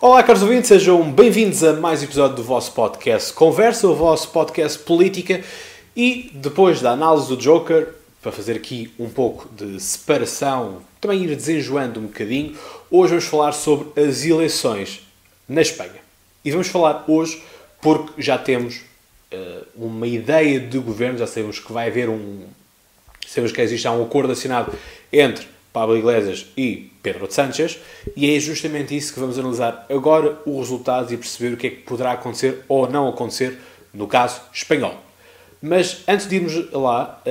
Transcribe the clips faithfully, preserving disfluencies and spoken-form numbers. Olá caros ouvintes, sejam bem-vindos a mais um episódio do vosso podcast Conversa, o vosso podcast política, e depois da análise do Joker, para fazer aqui um pouco de separação, também ir desenjoando um bocadinho, hoje vamos falar sobre as eleições na Espanha. E vamos falar hoje porque já temos uh, uma ideia de governo, já sabemos que vai haver um... sabemos que existe há um acordo assinado entre Pablo Iglesias e Pedro de Sánchez, e é justamente isso que vamos analisar agora, os resultados, e perceber o que é que poderá acontecer ou não acontecer no caso espanhol. Mas antes de irmos lá,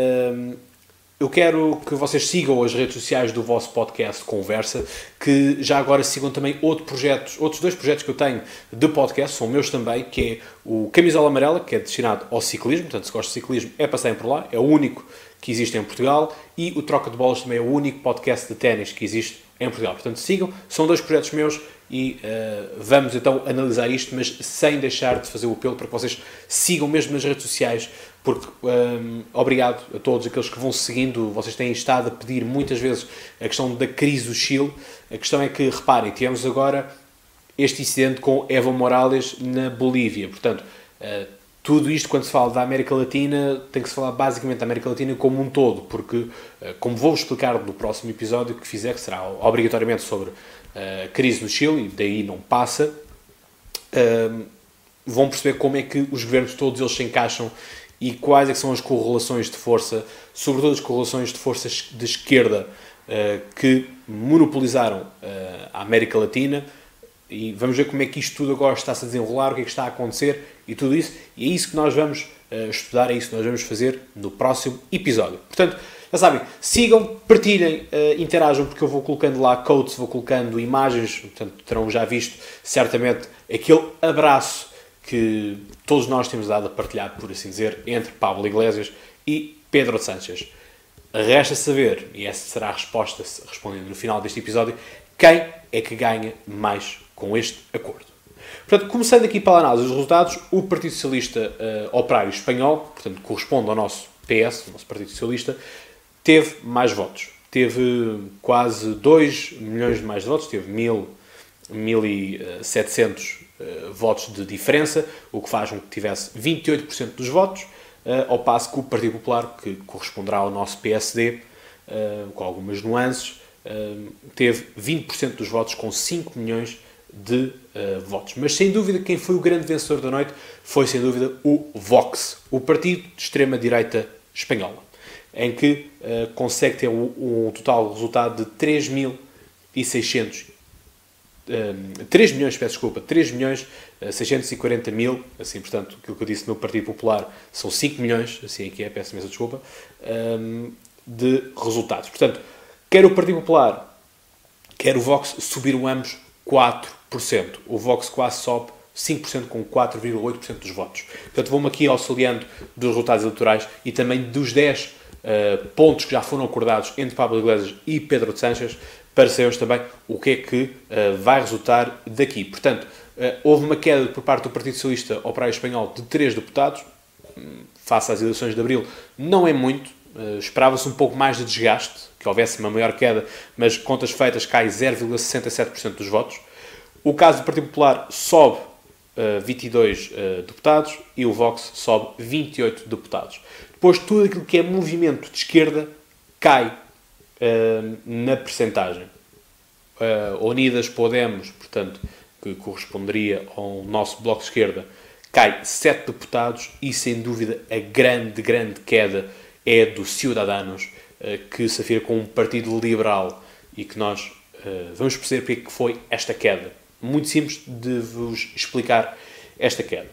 eu quero que vocês sigam as redes sociais do vosso podcast Conversa, que já agora sigam também outro projeto, outros dois projetos que eu tenho de podcast, são meus também, que é o Camisola Amarela, que é destinado ao ciclismo, portanto se gosta de ciclismo é passarem por lá, é o único que existe em Portugal, e o Troca de Bolas também é o único podcast de ténis que existe em Portugal. Portanto, sigam, são dois projetos meus e uh, vamos então analisar isto, mas sem deixar de fazer o apelo para que vocês sigam mesmo nas redes sociais, porque um, obrigado a todos aqueles que vão seguindo, vocês têm estado a pedir muitas vezes a questão da crise do Chile. A questão é que, reparem, tivemos agora este incidente com Evo Morales na Bolívia, portanto... Uh, Tudo isto, quando se fala da América Latina, tem que se falar basicamente da América Latina como um todo, porque, como vou explicar no próximo episódio que fizer, que será obrigatoriamente sobre a crise no Chile, e daí não passa, vão perceber como é que os governos todos eles se encaixam e quais é que são as correlações de força, sobretudo as correlações de forças de esquerda que monopolizaram a América Latina. E vamos ver como é que isto tudo agora está-se a desenrolar, o que é que está a acontecer e tudo isso. E é isso que nós vamos uh, estudar, é isso que nós vamos fazer no próximo episódio. Portanto, já sabem, sigam, partilhem, uh, interajam, porque eu vou colocando lá codes, vou colocando imagens, portanto terão já visto certamente aquele abraço que todos nós temos dado a partilhar, por assim dizer, entre Pablo Iglesias e Pedro de Sánchez. Resta saber, e essa será a resposta, respondendo no final deste episódio, quem é que ganha mais com este acordo. Portanto, começando aqui pela análise dos resultados, o Partido Socialista uh, Operário Espanhol, portanto, corresponde ao nosso P S, o nosso Partido Socialista, teve mais votos. Teve quase dois milhões de mais de votos, teve mil e setecentos uh, votos de diferença, o que faz com que tivesse vinte e oito por cento dos votos, uh, ao passo que o Partido Popular, que corresponderá ao nosso P S D, uh, com algumas nuances, uh, teve vinte por cento dos votos, com cinco milhões de uh, votos. Mas, sem dúvida, quem foi o grande vencedor da noite foi, sem dúvida, o VOX, o partido de extrema-direita espanhola, em que uh, consegue ter um, um total resultado de três mil e seiscentos... Um, três milhões, peço desculpa, três milhões seiscentos e quarenta mil, assim, portanto, aquilo que eu disse no Partido Popular são cinco milhões, assim é que é, peço imensa desculpa, um, de resultados. Portanto, quer o Partido Popular, quer o VOX, subiram ambos quatro por cento. O VOX quase sobe cinco por cento, com quatro vírgula oito por cento dos votos. Portanto, vou-me aqui auxiliando dos resultados eleitorais e também dos dez uh, pontos que já foram acordados entre Pablo Iglesias e Pedro de Sánchez, para sabermos também o que é que uh, vai resultar daqui. Portanto, uh, houve uma queda por parte do Partido Socialista Operário Espanhol de três deputados, face às eleições de abril, não é muito. Uh, esperava-se um pouco mais de desgaste, que houvesse uma maior queda, mas contas feitas cai zero vírgula sessenta e sete por cento dos votos. O caso do Partido Popular sobe uh, vinte e dois uh, deputados e o VOX sobe vinte e oito deputados. Depois, tudo aquilo que é movimento de esquerda cai uh, na percentagem. Uh, Unidas Podemos, portanto, que corresponderia ao nosso Bloco de Esquerda, cai sete deputados e, sem dúvida, a grande, grande queda é do Ciudadanos, que se afirma como um partido liberal, e que nós uh, vamos perceber porque é que foi esta queda. Muito simples de vos explicar esta queda.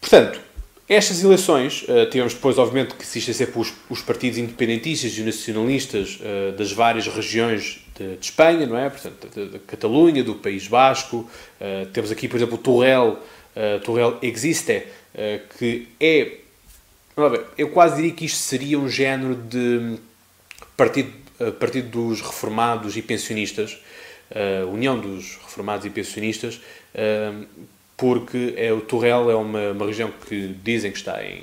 Portanto, estas eleições, uh, tivemos depois, obviamente, que existem sempre os, os partidos independentistas e nacionalistas uh, das várias regiões de, de Espanha, não é? Portanto, da Catalunha, do País Basco, uh, temos aqui, por exemplo, o Teruel, uh, Teruel Existe, uh, que é... Eu quase diria que isto seria um género de partido, partido dos reformados e pensionistas, uh, união dos reformados e pensionistas, uh, porque é, o Teruel é uma, uma região que dizem que está em,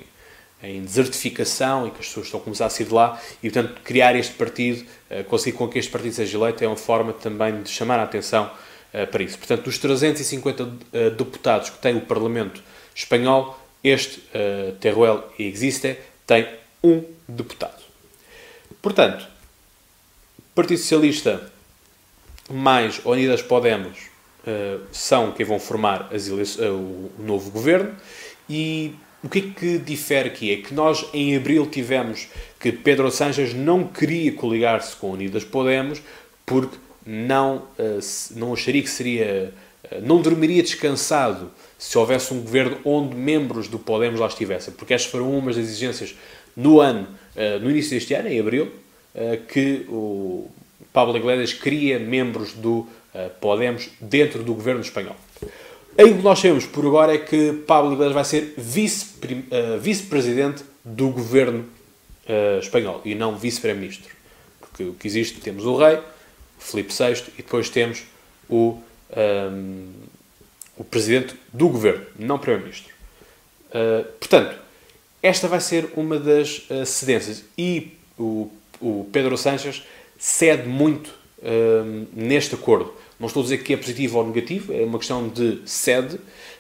em desertificação e que as pessoas estão a começar a sair de lá, e portanto criar este partido, uh, conseguir com que este partido seja eleito, é uma forma também de chamar a atenção uh, para isso. Portanto, dos trezentos e cinquenta uh, deputados que tem o Parlamento espanhol, este uh, Teruel Existe tem um deputado. Portanto, Partido Socialista mais Unidas Podemos uh, são quem vão formar as eleições, uh, o novo governo. E o que é que difere aqui? É que nós, em abril, tivemos que Pedro Sánchez não queria coligar-se com Unidas Podemos porque não, uh, não acharia que seria... Uh, não dormiria descansado se houvesse um governo onde membros do Podemos lá estivessem. Porque estas foram umas das exigências no ano, uh, no início deste ano, em abril, uh, que o Pablo Iglesias queria membros do uh, Podemos dentro do governo espanhol. Aí o que nós sabemos por agora é que Pablo Iglesias vai ser vice-presidente do governo uh, espanhol e não vice-primeiro-ministro. Porque o que existe, temos o rei, Filipe sexto, e depois temos o, um, o presidente do governo, não primeiro-ministro. Uh, portanto, esta vai ser uma das uh, cedências. E o, o Pedro Sánchez cede muito uh, neste acordo. Não estou a dizer que é positivo ou negativo, é uma questão de sede.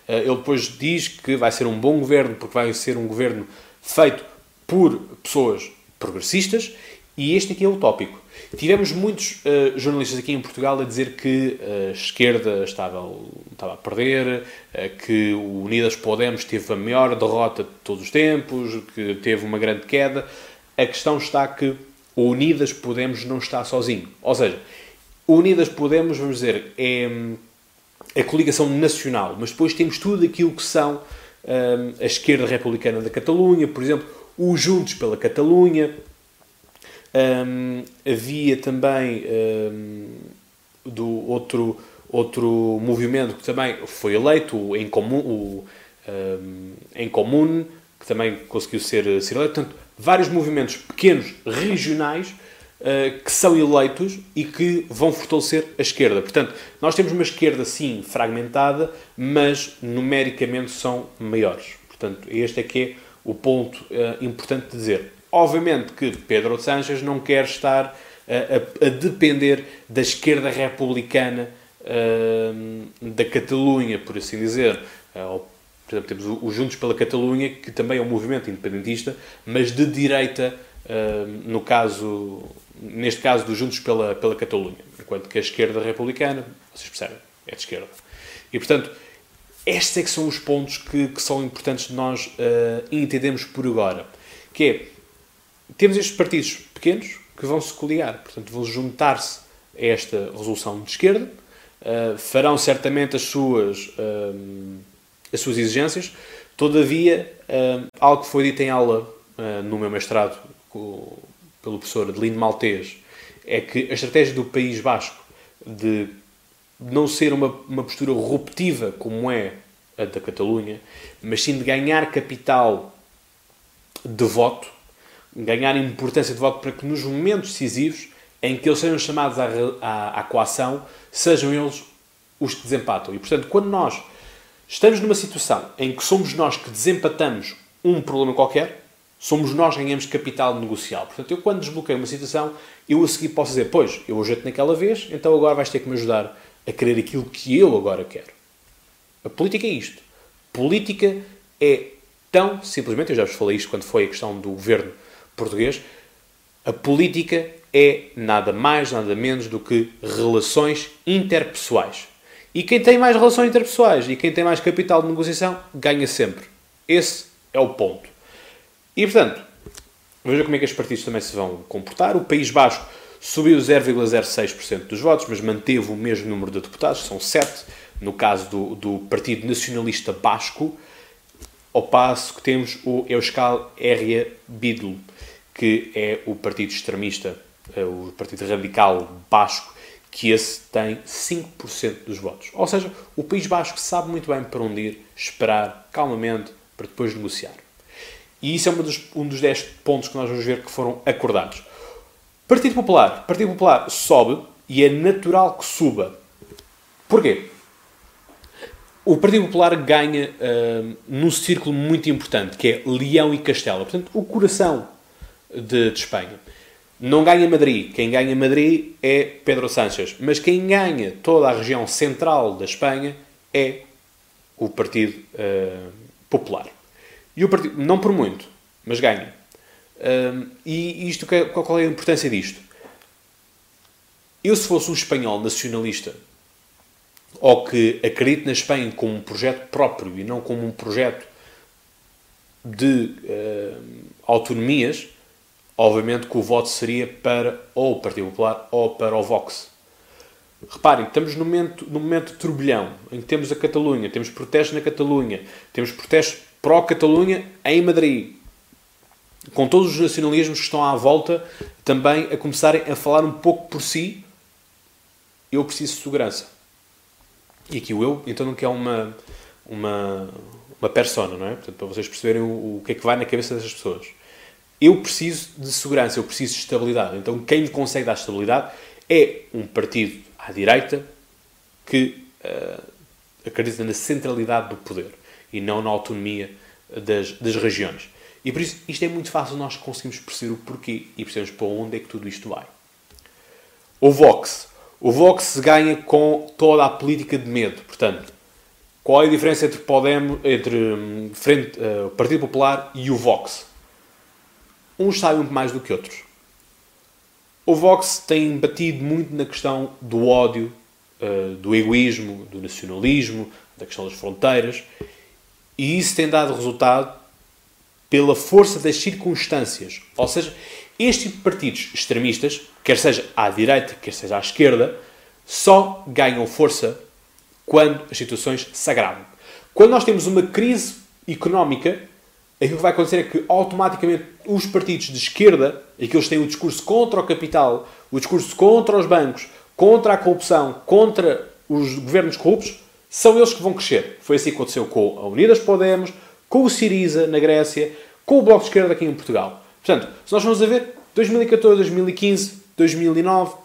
Ele depois diz que vai ser um bom governo, porque vai ser um governo feito por pessoas progressistas, e este aqui é o tópico. Tivemos muitos uh, jornalistas aqui em Portugal a dizer que a esquerda estava, estava a perder, uh, que o Unidas Podemos teve a maior derrota de todos os tempos, que teve uma grande queda. A questão está que o Unidas Podemos não está sozinho. Ou seja, Unidas Podemos, vamos dizer, é a coligação nacional, mas depois temos tudo aquilo que são um, a Esquerda Republicana da Catalunha, por exemplo, o Junts pela Catalunha, um, havia também um, do outro, outro movimento que também foi eleito, o Em Comum, o, um, Em Comum, que também conseguiu ser, ser eleito. Portanto, vários movimentos pequenos, regionais, que são eleitos e que vão fortalecer a esquerda. Portanto, nós temos uma esquerda, sim, fragmentada, mas numericamente são maiores. Portanto, este é que é o ponto uh, importante de dizer. Obviamente que Pedro Sánchez não quer estar uh, a, a depender da esquerda republicana uh, da Catalunha, por assim dizer. Uh, ou, por exemplo, temos o, o Juntos pela Catalunha, que também é um movimento independentista, mas de direita, uh, no caso... neste caso dos Juntos pela, pela Catalunha, enquanto que a esquerda republicana, vocês percebem, é de esquerda. E, portanto, estes é que são os pontos que, que são importantes de nós uh, entendermos por agora. Que é, temos estes partidos pequenos que vão se coligar, portanto, vão juntar-se a esta resolução de esquerda, uh, farão certamente as suas, uh, as suas exigências. Todavia, uh, algo que foi dito em aula uh, no meu mestrado, com pelo professor Adelino Maltez, é que a estratégia do País Basco de não ser uma, uma postura ruptiva, como é a da Catalunha, mas sim de ganhar capital de voto, ganhar importância de voto para que nos momentos decisivos em que eles sejam chamados à, à, à coação, sejam eles os que desempatam. E, portanto, quando nós estamos numa situação em que somos nós que desempatamos um problema qualquer, somos nós que ganhamos capital negocial. Portanto, eu quando desbloqueio uma situação, eu a seguir posso dizer, pois, eu ajeito naquela vez, então agora vais ter que me ajudar a querer aquilo que eu agora quero. A política é isto. Política é tão simplesmente, eu já vos falei isto quando foi a questão do governo português, a política é nada mais, nada menos do que relações interpessoais. E quem tem mais relações interpessoais e quem tem mais capital de negociação, ganha sempre. Esse é o ponto. E, portanto, veja como é que os partidos também se vão comportar. O País Basco subiu zero vírgula zero seis por cento dos votos, mas manteve o mesmo número de deputados, são sete, no caso do, do Partido Nacionalista Basco, ao passo que temos o Euskal Herria Bidl, que é o partido extremista, é o partido radical basco, que esse tem cinco por cento dos votos. Ou seja, o País Basco sabe muito bem para onde ir, esperar calmamente para depois negociar. E isso é um dos, um dos dez pontos que nós vamos ver que foram acordados. Partido Popular. Partido Popular sobe e é natural que suba. Porquê? O Partido Popular ganha uh, num círculo muito importante, que é Leão e Castela. Portanto, o coração de, de Espanha. Não ganha Madrid. Quem ganha Madrid é Pedro Sánchez. Mas quem ganha toda a região central da Espanha é o Partido uh, Popular. E o Partido, não por muito, mas ganha. Uh, e isto, qual é a importância disto? Eu, se fosse um espanhol nacionalista, ou que acredite na Espanha como um projeto próprio e não como um projeto de uh, autonomias, obviamente que o voto seria para ou o Partido Popular ou para o Vox. Reparem, estamos num momento, num momento de turbilhão, em que temos a Catalunha, temos protestos na Catalunha, temos protestos pró-Catalunha em Madrid, com todos os nacionalismos que estão à volta também a começarem a falar um pouco por si. Eu preciso de segurança. E aqui o eu, então, não quer uma, uma, uma persona, não é? Portanto, para vocês perceberem o, o que é que vai na cabeça dessas pessoas. Eu preciso de segurança, eu preciso de estabilidade. Então, quem me consegue dar estabilidade é um partido à direita que uh, acredita na centralidade do poder e não na autonomia das, das regiões. E por isso, isto é muito fácil, nós conseguimos perceber o porquê e percebemos para onde é que tudo isto vai. O Vox. O Vox se ganha com toda a política de medo. Portanto, qual é a diferença entre, Podemos, entre um, frente, uh, o Partido Popular e o Vox? Uns sabem muito mais do que outros. O Vox tem batido muito na questão do ódio, do egoísmo, do nacionalismo, da questão das fronteiras, e isso tem dado resultado pela força das circunstâncias. Ou seja, este tipo de partidos extremistas, quer seja à direita, quer seja à esquerda, só ganham força quando as situações se agravam. Quando nós temos uma crise económica, aquilo que vai acontecer é que, automaticamente, os partidos de esquerda, aqueles que têm o discurso contra o capital, o discurso contra os bancos, contra a corrupção, contra os governos corruptos, são eles que vão crescer. Foi assim que aconteceu com a Unidas Podemos, com o Syriza, na Grécia, com o Bloco de Esquerda aqui em Portugal. Portanto, se nós vamos a ver, dois mil e catorze, dois mil e quinze, dois mil e nove,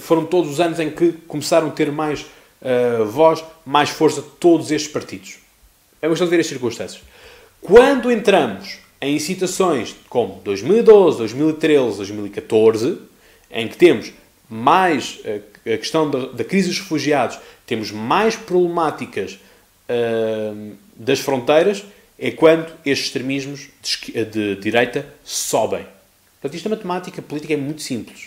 foram todos os anos em que começaram a ter mais voz, mais força todos estes partidos. É uma questão de ver as circunstâncias. Quando entramos em situações como dois mil e doze, dois mil e treze, dois mil e catorze, em que temos mais a questão da, da crise dos refugiados, temos mais problemáticas uh, das fronteiras, é quando estes extremismos de, de direita sobem. Portanto, isto é matemática, política é muito simples.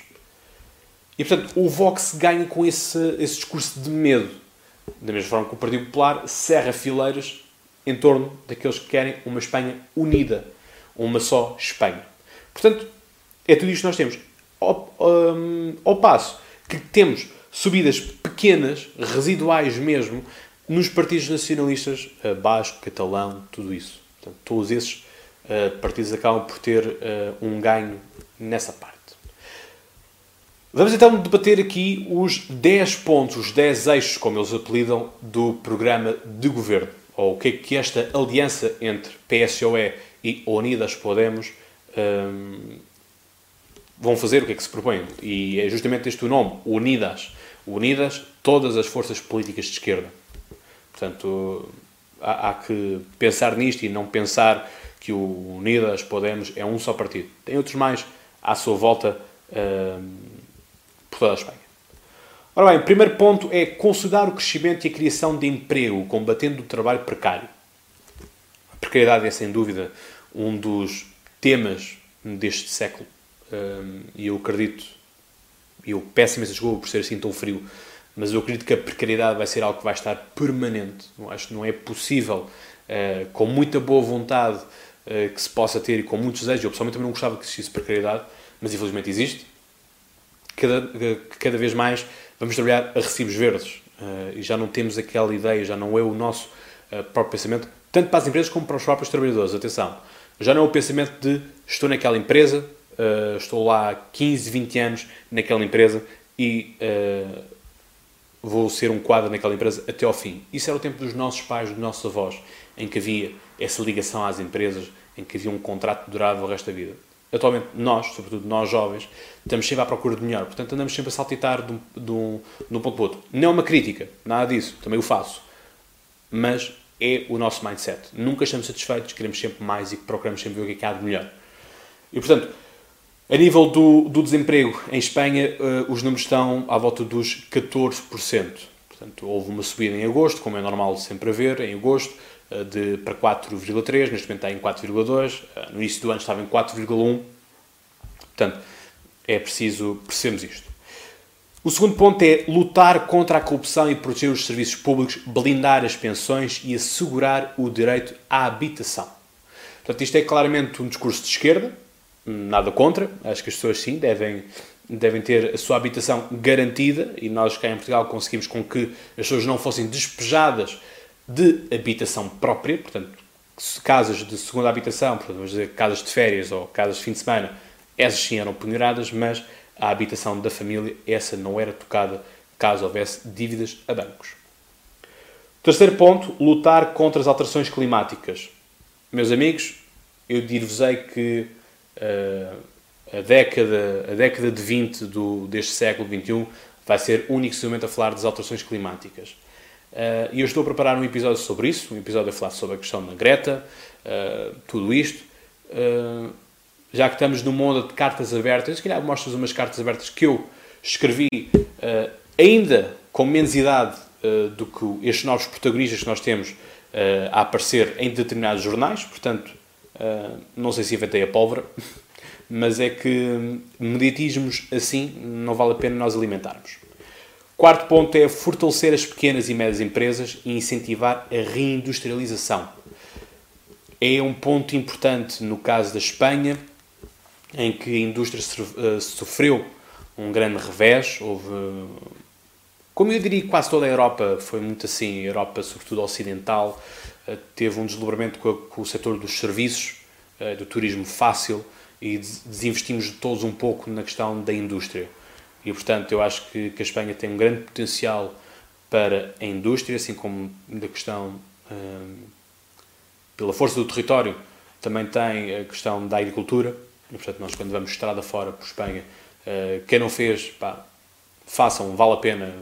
E, portanto, o Vox ganha com esse, esse discurso de medo. Da mesma forma que o Partido Popular serra fileiras em torno daqueles que querem uma Espanha unida, uma só Espanha. Portanto, é tudo isto que nós temos. Ao, um, ao passo que temos subidas pequenas, residuais mesmo, nos partidos nacionalistas, uh, basco, catalão, tudo isso. Portanto, todos esses uh, partidos acabam por ter uh, um ganho nessa parte. Vamos então debater aqui os dez pontos, os dez eixos, como eles apelidam, do programa de governo, ou o que é que esta aliança entre P S O E e Unidas Podemos um, vão fazer, o que é que se propõe. E é justamente este o nome, Unidas. Unidas, todas as forças políticas de esquerda. Portanto, há, há que pensar nisto e não pensar que o Unidas Podemos é um só partido. Tem outros mais à sua volta um, por toda a Espanha. Ora bem, o primeiro ponto é consolidar o crescimento e a criação de emprego, combatendo o trabalho precário. A precariedade é, sem dúvida, um dos temas deste século. E eu acredito, e eu peço imensa desculpa por ser assim tão frio, mas eu acredito que a precariedade vai ser algo que vai estar permanente. Acho que não é possível, com muita boa vontade que se possa ter e com muitos desejos. Eu pessoalmente também não gostava que existisse precariedade, mas infelizmente existe. Cada, cada vez mais vamos trabalhar a recibos verdes uh, e já não temos aquela ideia, já não é o nosso uh, próprio pensamento, tanto para as empresas como para os próprios trabalhadores. Atenção, já não é o pensamento de estou naquela empresa, uh, estou lá há quinze, vinte anos naquela empresa e uh, vou ser um quadro naquela empresa até ao fim. Isso era o tempo dos nossos pais, dos nossos avós, em que havia essa ligação às empresas, em que havia um contrato que durava o resto da vida. Atualmente, nós, sobretudo nós jovens, estamos sempre à procura de melhor. Portanto, andamos sempre a saltitar de um, de um, de um ponto para o outro. Não é uma crítica, nada disso, também o faço. Mas é o nosso mindset. Nunca estamos satisfeitos, queremos sempre mais e procuramos sempre ver o que é que há de melhor. E, portanto, A nível do, do desemprego, em Espanha, uh, os números estão à volta dos catorze por cento. Portanto, houve uma subida em agosto, como é normal sempre haver, em agosto, uh, de, para quatro vírgula três, neste momento está em quatro vírgula dois, uh, no início do ano estava em quatro vírgula um. Portanto, é preciso percebermos isto. O segundo ponto é lutar contra a corrupção e proteger os serviços públicos, blindar as pensões e assegurar o direito à habitação. Portanto, isto é claramente um discurso de esquerda, nada contra, acho que as pessoas sim devem, devem ter a sua habitação garantida e nós cá em Portugal conseguimos com que as pessoas não fossem despejadas de habitação própria, portanto, casas de segunda habitação, portanto, vamos dizer casas de férias ou casas de fim de semana, essas sim eram penhoradas, mas a habitação da família, essa não era tocada caso houvesse dívidas a bancos. Terceiro ponto, lutar contra as alterações climáticas. Meus amigos, eu dir-vos-ei que uh, a, década, a década de vinte do, deste século vinte e um vai ser único segmento a falar das alterações climáticas. Uh, e eu estou a preparar um episódio sobre isso, um episódio a falar sobre a questão da Greta, uh, tudo isto. Uh, Já que estamos numa onda de cartas abertas, se calhar mostro-vos umas cartas abertas que eu escrevi uh, ainda com menos idade uh, do que estes novos protagonistas que nós temos uh, a aparecer em determinados jornais. Portanto, uh, não sei se inventei a pólvora, mas é que mediatismos assim não vale a pena nós alimentarmos. Quarto ponto é fortalecer as pequenas e médias empresas e incentivar a reindustrialização. É um ponto importante no caso da Espanha, em que a indústria sofreu um grande revés. Houve, como eu diria, quase toda a Europa, foi muito assim, a Europa, sobretudo ocidental, teve um desdobramento com, com o setor dos serviços, do turismo fácil, e desinvestimos todos um pouco na questão da indústria. E, portanto, eu acho que, que a Espanha tem um grande potencial para a indústria, assim como da questão, hum, pela força do território, também tem a questão da agricultura. E, portanto, nós quando vamos estrada fora por Espanha, uh, quem não fez, pá, façam, vale a pena.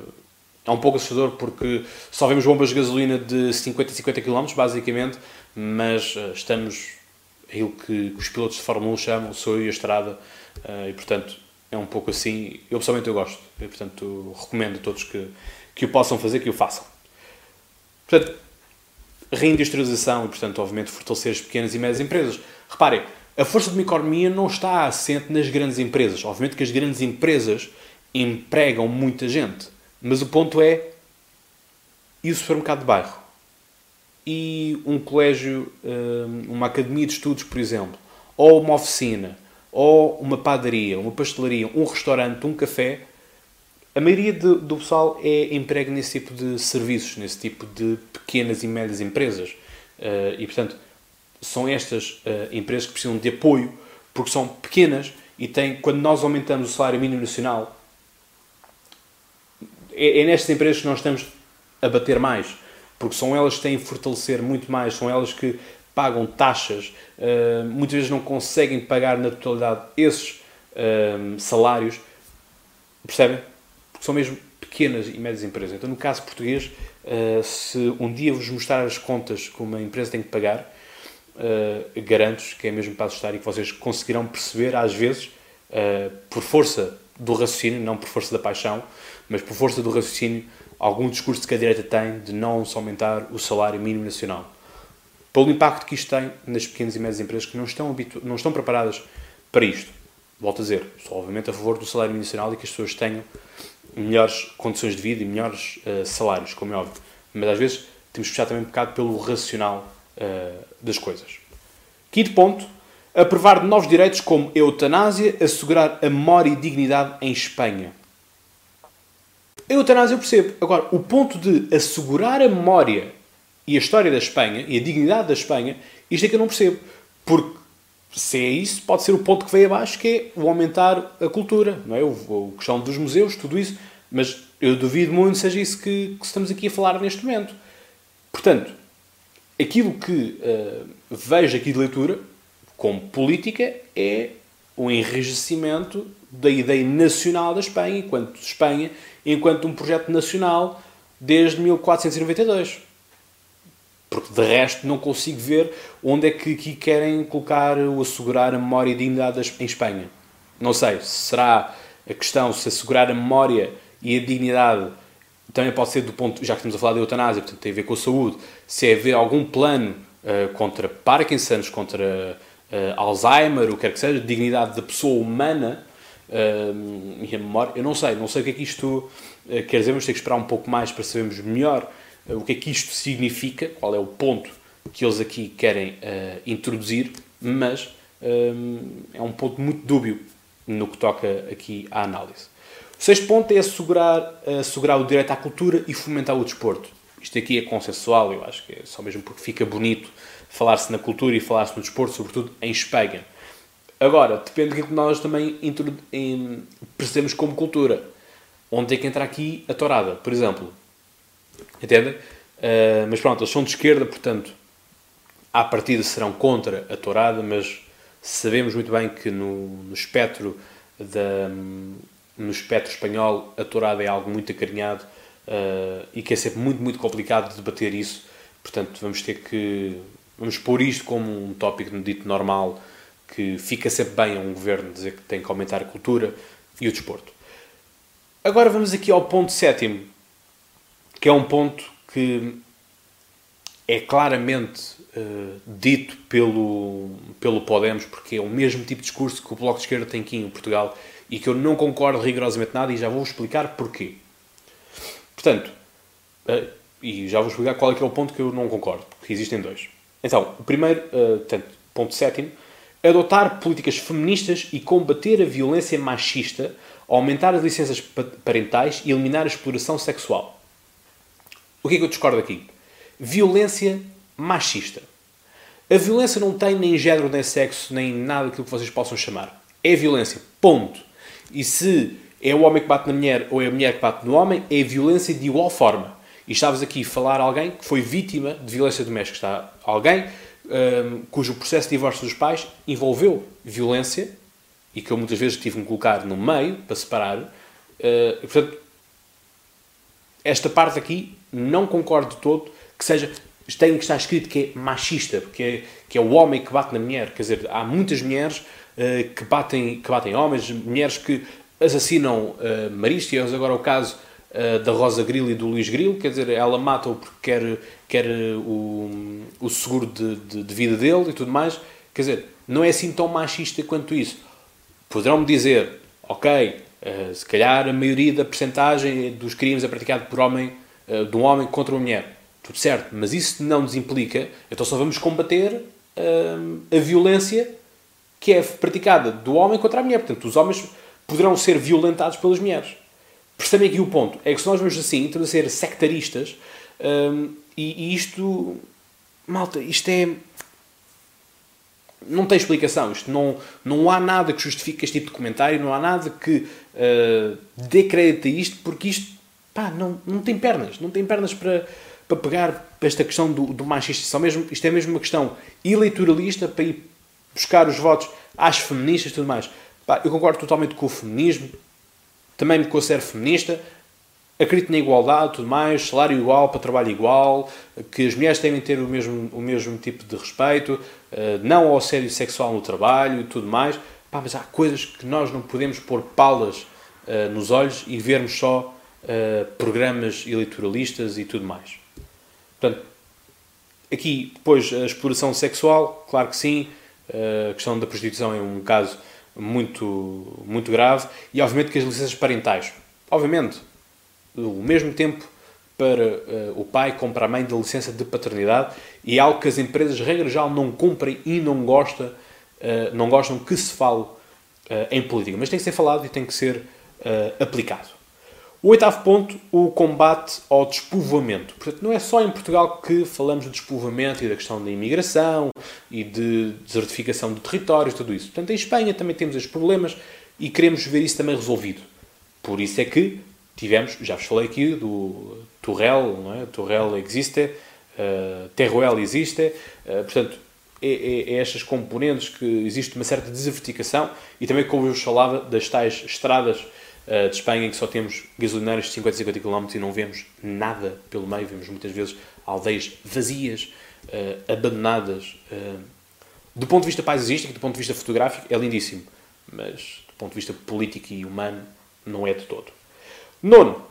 É um pouco assustador porque só vemos bombas de gasolina de cinquenta a cinquenta quilómetros, basicamente, mas uh, estamos, aquilo que os pilotos de Fórmula um chamam, sou eu e a estrada, uh, e, portanto, é um pouco assim. Eu, pessoalmente, eu gosto. E, portanto, recomendo a todos que, que o possam fazer, que o façam. Portanto, reindustrialização e, portanto, obviamente, fortalecer as pequenas e médias empresas. Reparem, a força de uma economia não está assente nas grandes empresas. Obviamente que as grandes empresas empregam muita gente. Mas o ponto é, e o supermercado de bairro? E um colégio, uma academia de estudos, por exemplo? Ou uma oficina? Ou uma padaria, uma pastelaria, um restaurante, um café? A maioria do, do pessoal é emprego nesse tipo de serviços, nesse tipo de pequenas e médias empresas. E, portanto, são estas uh, empresas que precisam de apoio, porque são pequenas e têm, quando nós aumentamos o salário mínimo nacional, é, é nestas empresas que nós estamos a bater mais, porque são elas que têm que fortalecer muito mais, são elas que pagam taxas, uh, muitas vezes não conseguem pagar na totalidade esses uh, salários, percebem? Porque são mesmo pequenas e médias empresas. Então, no caso português, uh, se um dia vos mostrar as contas que uma empresa tem que pagar, Uh, garanto-vos que é mesmo para assustar e que vocês conseguirão perceber, às vezes, uh, por força do raciocínio, não por força da paixão, mas por força do raciocínio, algum discurso que a direita tem de não se aumentar o salário mínimo nacional. Pelo impacto que isto tem nas pequenas e médias empresas que não estão, habitu- não estão preparadas para isto. Volto a dizer, sou obviamente a favor do salário mínimo nacional e que as pessoas tenham melhores condições de vida e melhores uh, salários, como é óbvio. Mas às vezes temos que puxar também um bocado pelo racional das coisas. Quinto ponto, aprovar de novos direitos como eutanásia, assegurar a memória e dignidade em Espanha. A eutanásia eu percebo. Agora, o ponto de assegurar a memória e a história da Espanha e a dignidade da Espanha, isto é que eu não percebo. Porque se é isso, pode ser o ponto que veio abaixo, que é o aumentar a cultura, não é? O questão dos museus, tudo isso. Mas eu duvido muito seja isso que, que estamos aqui a falar neste momento. Portanto, aquilo que uh, vejo aqui de leitura, como política, é o enrijecimento da ideia nacional da Espanha, enquanto Espanha, enquanto um projeto nacional desde mil quatrocentos e noventa e dois. Porque, de resto, não consigo ver onde é que aqui querem colocar ou assegurar a memória e dignidade em Espanha. Não sei, será a questão se assegurar a memória e a dignidade também pode ser do ponto, já que estamos a falar de eutanásia, portanto tem a ver com a saúde, se é haver algum plano uh, contra Parkinson's, contra uh, Alzheimer, o que quer que seja, dignidade da pessoa humana uh, e a memória, eu não sei, não sei o que é que isto uh, quer dizer, vamos ter que esperar um pouco mais para sabermos melhor uh, o que é que isto significa, qual é o ponto que eles aqui querem uh, introduzir, mas uh, é um ponto muito dúbio no que toca aqui à análise. O sexto ponto é assegurar, assegurar o direito à cultura e fomentar o desporto. Isto aqui é consensual, eu acho que é só mesmo porque fica bonito falar-se na cultura e falar-se no desporto, sobretudo em Espanha. Agora, depende do que nós também percebemos como cultura. Onde tem que entrar aqui a tourada, por exemplo. Entendem? Uh, mas pronto, eles são de esquerda, portanto, à partida serão contra a tourada, mas sabemos muito bem que no, no espectro da... no espectro espanhol, a tourada é algo muito acarinhado uh, e que é sempre muito, muito complicado de debater isso. Portanto, vamos ter que... Vamos pôr isto como um tópico dito normal, que fica sempre bem a um governo dizer que tem que aumentar a cultura e o desporto. Agora vamos aqui ao ponto sétimo, que é um ponto que é claramente uh, dito pelo, pelo Podemos, porque é o mesmo tipo de discurso que o Bloco de Esquerda tem aqui em Portugal, e que eu não concordo rigorosamente nada, e já vou explicar porquê. Portanto, e já vou explicar qual é que é o ponto que eu não concordo, porque existem dois. Então, o primeiro, portanto, ponto sétimo, adotar políticas feministas e combater a violência machista, aumentar as licenças parentais e eliminar a exploração sexual. O que é que eu discordo aqui? Violência machista. A violência não tem nem género, nem sexo, nem nada daquilo que vocês possam chamar. É violência, ponto. E se é o homem que bate na mulher ou é a mulher que bate no homem, é violência de igual forma. E estavas aqui a falar a alguém que foi vítima de violência doméstica. Está alguém um, cujo processo de divórcio dos pais envolveu violência e que eu muitas vezes tive que me colocar no meio para separar. Uh, e, portanto, esta parte aqui não concordo de todo que seja... Tem que estar escrito que é machista, porque é, que é o homem que bate na mulher. Quer dizer, há muitas mulheres uh, que, batem, que batem homens, mulheres que assassinam uh, maridos. E agora o caso uh, da Rosa Grilo e do Luís Grilo. Quer dizer, ela mata-o porque quer, quer o, o seguro de, de, de vida dele e tudo mais. Quer dizer, não é assim tão machista quanto isso. Poderão-me dizer, ok, uh, se calhar a maioria da percentagem dos crimes é praticado por homem, uh, de um homem contra uma mulher. Tudo certo, mas isso não nos implica, então só vamos combater hum, a violência que é praticada do homem contra a mulher. Portanto, os homens poderão ser violentados pelas mulheres. Percebem aqui o ponto? É que se nós vamos assim, então, a ser sectaristas, hum, e, e isto... Malta, isto é... Não tem explicação. Isto não, não há nada que justifique este tipo de comentário, não há nada que uh, dê crédito a isto, porque isto, pá, não, não tem pernas. Não tem pernas para... para pegar esta questão do, do machismo. Mesmo, isto é mesmo uma questão eleitoralista para ir buscar os votos às feministas e tudo mais. Pá, eu concordo totalmente com o feminismo, também me considero feminista, acredito na igualdade, tudo mais, salário igual para trabalho igual, que as mulheres devem ter o mesmo, o mesmo tipo de respeito, não ao assédio sexual no trabalho e tudo mais. Pá, mas há coisas que nós não podemos pôr palas uh, nos olhos e vermos só uh, programas eleitoralistas e tudo mais. Portanto, aqui, depois, a exploração sexual, claro que sim, a questão da prostituição é um caso muito, muito grave, e obviamente que as licenças parentais. Obviamente, o mesmo tempo para o pai compra a mãe da licença de paternidade, e é algo que as empresas, regra geral, não cumprem e não gostam, não gostam que se fale em política. Mas tem que ser falado e tem que ser aplicado. O oitavo ponto, o combate ao despovoamento. Portanto, não é só em Portugal que falamos do despovoamento e da questão da imigração e de desertificação de territórios, tudo isso. Portanto, em Espanha também temos estes problemas e queremos ver isso também resolvido. Por isso é que tivemos, já vos falei aqui, do Teruel, não é? Teruel Existe, uh, Teruel Existe, uh, portanto, é, é, é estas componentes que existe uma certa desertificação e também, como eu vos falava, das tais estradas de Espanha, em que só temos gasolineiros de cinquenta, cinquenta quilómetros e não vemos nada pelo meio. Vemos muitas vezes aldeias vazias, uh, abandonadas. Uh, do ponto de vista paisagístico, do ponto de vista fotográfico, é lindíssimo. Mas do ponto de vista político e humano, não é de todo. Nono,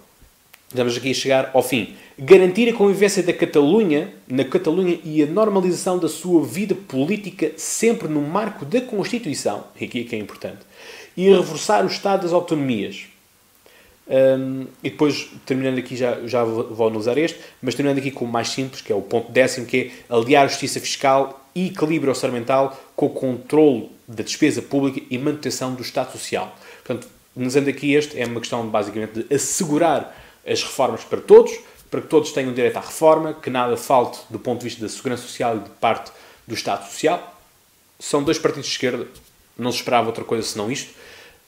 estamos aqui a chegar ao fim. Garantir a convivência da Catalunha, na Catalunha e a normalização da sua vida política sempre no marco da Constituição, aqui é que é importante, e reforçar o Estado das autonomias. Um, e depois, terminando aqui, já, já vou analisar este, mas terminando aqui com o mais simples, que é o ponto décimo, que é aliar a justiça fiscal e equilíbrio orçamental com o controle da despesa pública e manutenção do Estado Social. Portanto, analisando aqui este, é uma questão basicamente de assegurar as reformas para todos, para que todos tenham direito à reforma, que nada falte do ponto de vista da segurança social e de parte do Estado Social. São dois partidos de esquerda, não se esperava outra coisa senão isto.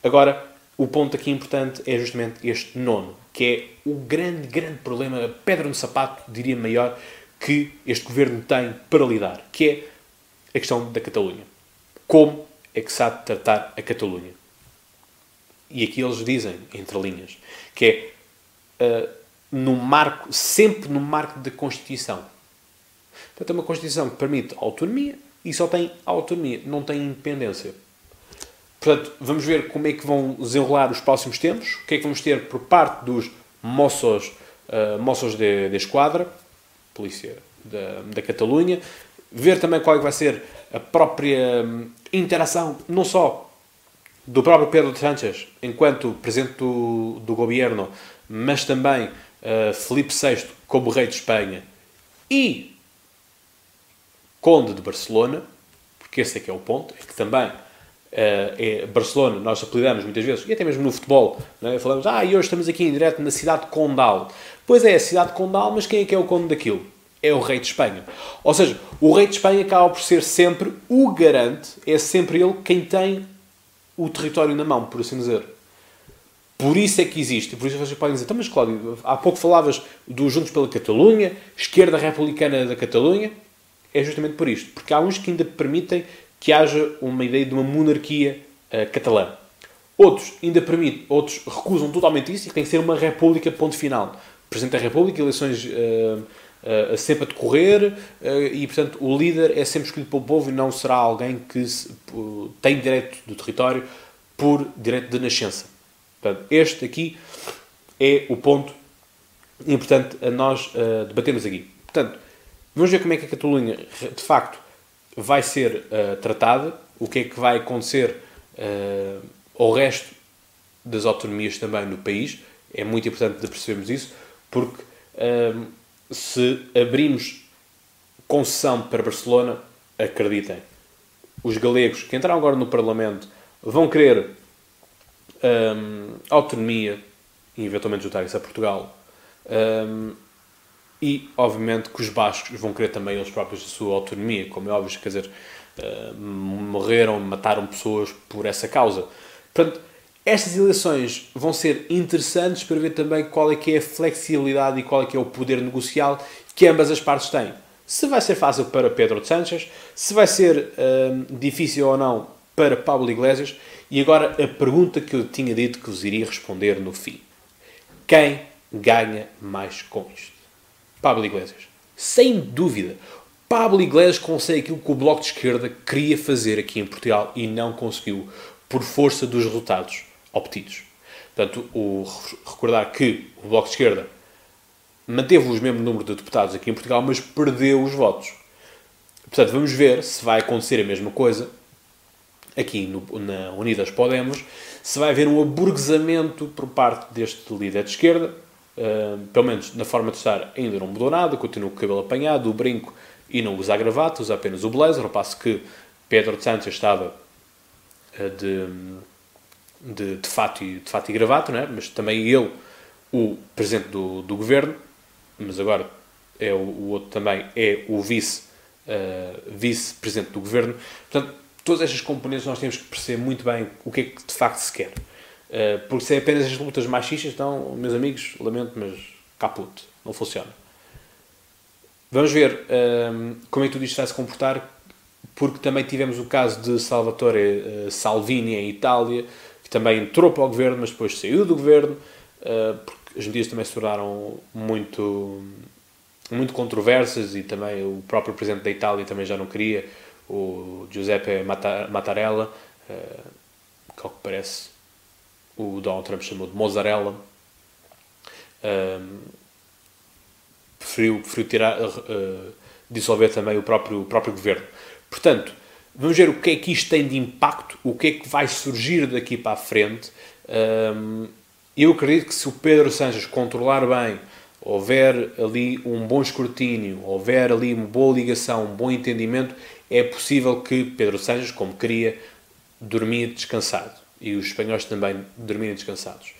Agora, o ponto aqui importante é justamente este nono, que é o grande, grande problema, a pedra no sapato, diria maior, que este governo tem para lidar, que é a questão da Catalunha. Como é que se há de tratar a Catalunha? E aqui eles dizem, entre linhas, que é uh, no marco, sempre no marco da Constituição. Portanto, é uma Constituição que permite autonomia e só tem autonomia, não tem independência. Portanto, vamos ver como é que vão desenrolar os próximos tempos, o que é que vamos ter por parte dos Mossos, uh, Mossos de, de Esquadra, polícia da, da Catalunha, ver também qual é que vai ser a própria um, interação, não só do próprio Pedro de Sánchez, enquanto presidente do, do governo, mas também uh, Filipe sexto como rei de Espanha e conde de Barcelona, porque esse é que é o ponto, é que também... Uh, é Barcelona, nós apelidamos muitas vezes, e até mesmo no futebol, né? Falamos, ah, e hoje estamos aqui em direto na cidade condal. Pois é, a cidade condal, mas quem é que é o conde daquilo? É o rei de Espanha. Ou seja, o rei de Espanha acaba por ser sempre o garante, é sempre ele quem tem o território na mão, por assim dizer. Por isso é que existe, por isso vocês podem dizer, então, mas Cláudio, há pouco falavas do Juntos pela Catalunha, Esquerda Republicana da Catalunha, é justamente por isto, porque há uns que ainda permitem que haja uma ideia de uma monarquia uh, catalã. Outros ainda permitem, outros recusam totalmente isso e que tem que ser uma república, ponto final. Presidente da República, eleições uh, uh, sempre a decorrer uh, e, portanto, o líder é sempre escolhido pelo povo e não será alguém que se, uh, tem direito do território por direito de nascença. Portanto, este aqui é o ponto importante a nós uh, debatermos aqui. Portanto, vamos ver como é que a Catalunha, de facto, vai ser uh, tratada, o que é que vai acontecer uh, ao resto das autonomias também no país. É muito importante de percebermos isso, porque uh, se abrimos concessão para Barcelona, acreditem, os galegos que entraram agora no Parlamento vão querer um, autonomia e eventualmente juntar isso a Portugal. Um, E, obviamente, que os bascos vão querer também eles próprios a sua autonomia, como é óbvio, quer dizer, uh, morreram, mataram pessoas por essa causa. Portanto, estas eleições vão ser interessantes para ver também qual é que é a flexibilidade e qual é que é o poder negocial que ambas as partes têm. Se vai ser fácil para Pedro de Sánchez, se vai ser uh, difícil ou não para Pablo Iglesias. E agora a pergunta que eu tinha dito que vos iria responder no fim. Quem ganha mais com isto? Pablo Iglesias. Sem dúvida. Pablo Iglesias consegue aquilo que o Bloco de Esquerda queria fazer aqui em Portugal e não conseguiu, por força dos resultados obtidos. Portanto, o, recordar que o Bloco de Esquerda manteve o mesmo número de deputados aqui em Portugal, mas perdeu os votos. Portanto, vamos ver se vai acontecer a mesma coisa aqui no, na Unidas Podemos, se vai haver um aburguesamento por parte deste líder de esquerda. Uh, pelo menos na forma de estar ainda não mudou nada, continua com o cabelo apanhado, o brinco e não usa a gravata, usa apenas o blazer, ao passo que Pedro de Sánchez estava uh, de, de, de, fato e, de fato e gravata, não é? Mas também ele, o presidente do, do governo, mas agora é o, o outro também é o vice, uh, vice-presidente do governo. Portanto, todas estas componentes nós temos que perceber muito bem o que é que de facto se quer. Porque se é apenas as lutas machistas, então, meus amigos, lamento, mas caput, não funciona. Vamos ver um, como é que tudo isto vai se comportar, porque também tivemos o caso de Salvatore uh, Salvini em Itália, que também entrou para o governo, mas depois saiu do governo, uh, porque as medidas também se tornaram muito, muito controversas e também o próprio presidente da Itália também já não queria, o Giuseppe Mattarella, uh, que ao que parece o Donald Trump chamou de mozzarella, um, preferiu, preferiu tirar, uh, dissolver também o próprio, o próprio governo. Portanto, vamos ver o que é que isto tem de impacto, o que é que vai surgir daqui para a frente. Um, eu acredito que se o Pedro Sánchez controlar bem, houver ali um bom escrutínio, houver ali uma boa ligação, um bom entendimento, é possível que Pedro Sánchez, como queria, dormia descansado. E os espanhóis também dormiam descansados.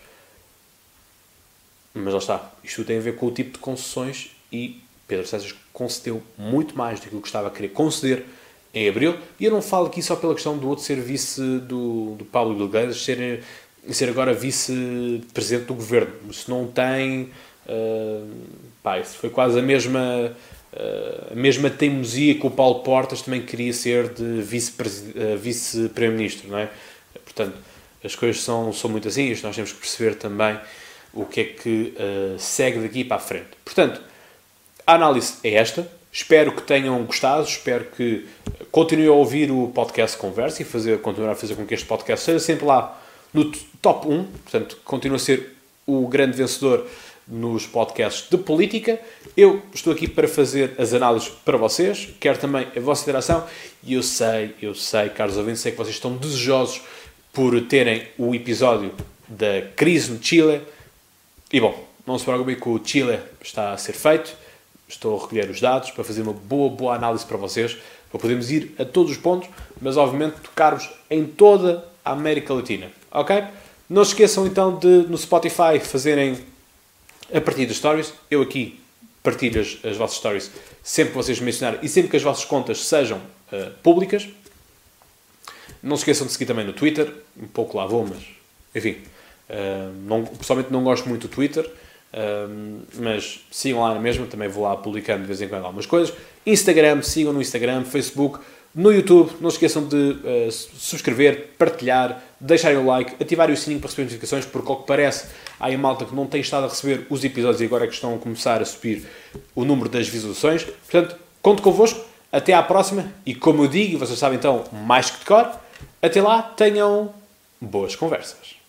Mas lá está, isto tem a ver com o tipo de concessões e Pedro Sánchez concedeu muito mais do que estava a querer conceder em abril. E eu não falo aqui só pela questão do outro ser vice do, do Pablo Iglesias, ser, ser agora vice-presidente do governo. Se não tem... Uh, pá, isso foi quase a mesma, uh, a mesma teimosia que o Paulo Portas também queria ser de vice-primeiro-ministro, uh, vice não é? Portanto, as coisas são, são muito assim, isto nós temos que perceber também o que é que uh, segue daqui para a frente. Portanto, a análise é esta. Espero que tenham gostado, espero que continuem a ouvir o podcast Conversa e fazer, continuar a fazer com que este podcast seja sempre lá no top um, portanto, continua a ser o grande vencedor nos podcasts de política. Eu estou aqui para fazer as análises para vocês, quero também a vossa interação, e eu sei, eu sei, caros ouvintes, sei que vocês estão desejosos por terem o episódio da crise no Chile, e bom, não se preocupem que o Chile está a ser feito, estou a recolher os dados para fazer uma boa, boa análise para vocês, para podermos ir a todos os pontos, mas obviamente tocar-vos em toda a América Latina, ok? Não se esqueçam então de, no Spotify, fazerem a partir das stories. Eu aqui partilho as, as vossas stories sempre que vocês mencionarem e sempre que as vossas contas sejam uh, públicas. Não se esqueçam de seguir também no Twitter. Um pouco lá vou, mas... Enfim, uh, não, pessoalmente não gosto muito do Twitter, uh, mas sigam lá na mesma. Também vou lá publicando de vez em quando algumas coisas. Instagram, sigam no Instagram, Facebook, no YouTube. Não se esqueçam de uh, subscrever, partilhar, deixarem o like, ativarem o sininho para receber notificações, porque ao que parece há aí malta que não tem estado a receber os episódios e agora é que estão a começar a subir o número das visualizações. Portanto, conto convosco. Até à próxima. E como eu digo, e vocês sabem então mais que de cor, até lá, tenham boas conversas.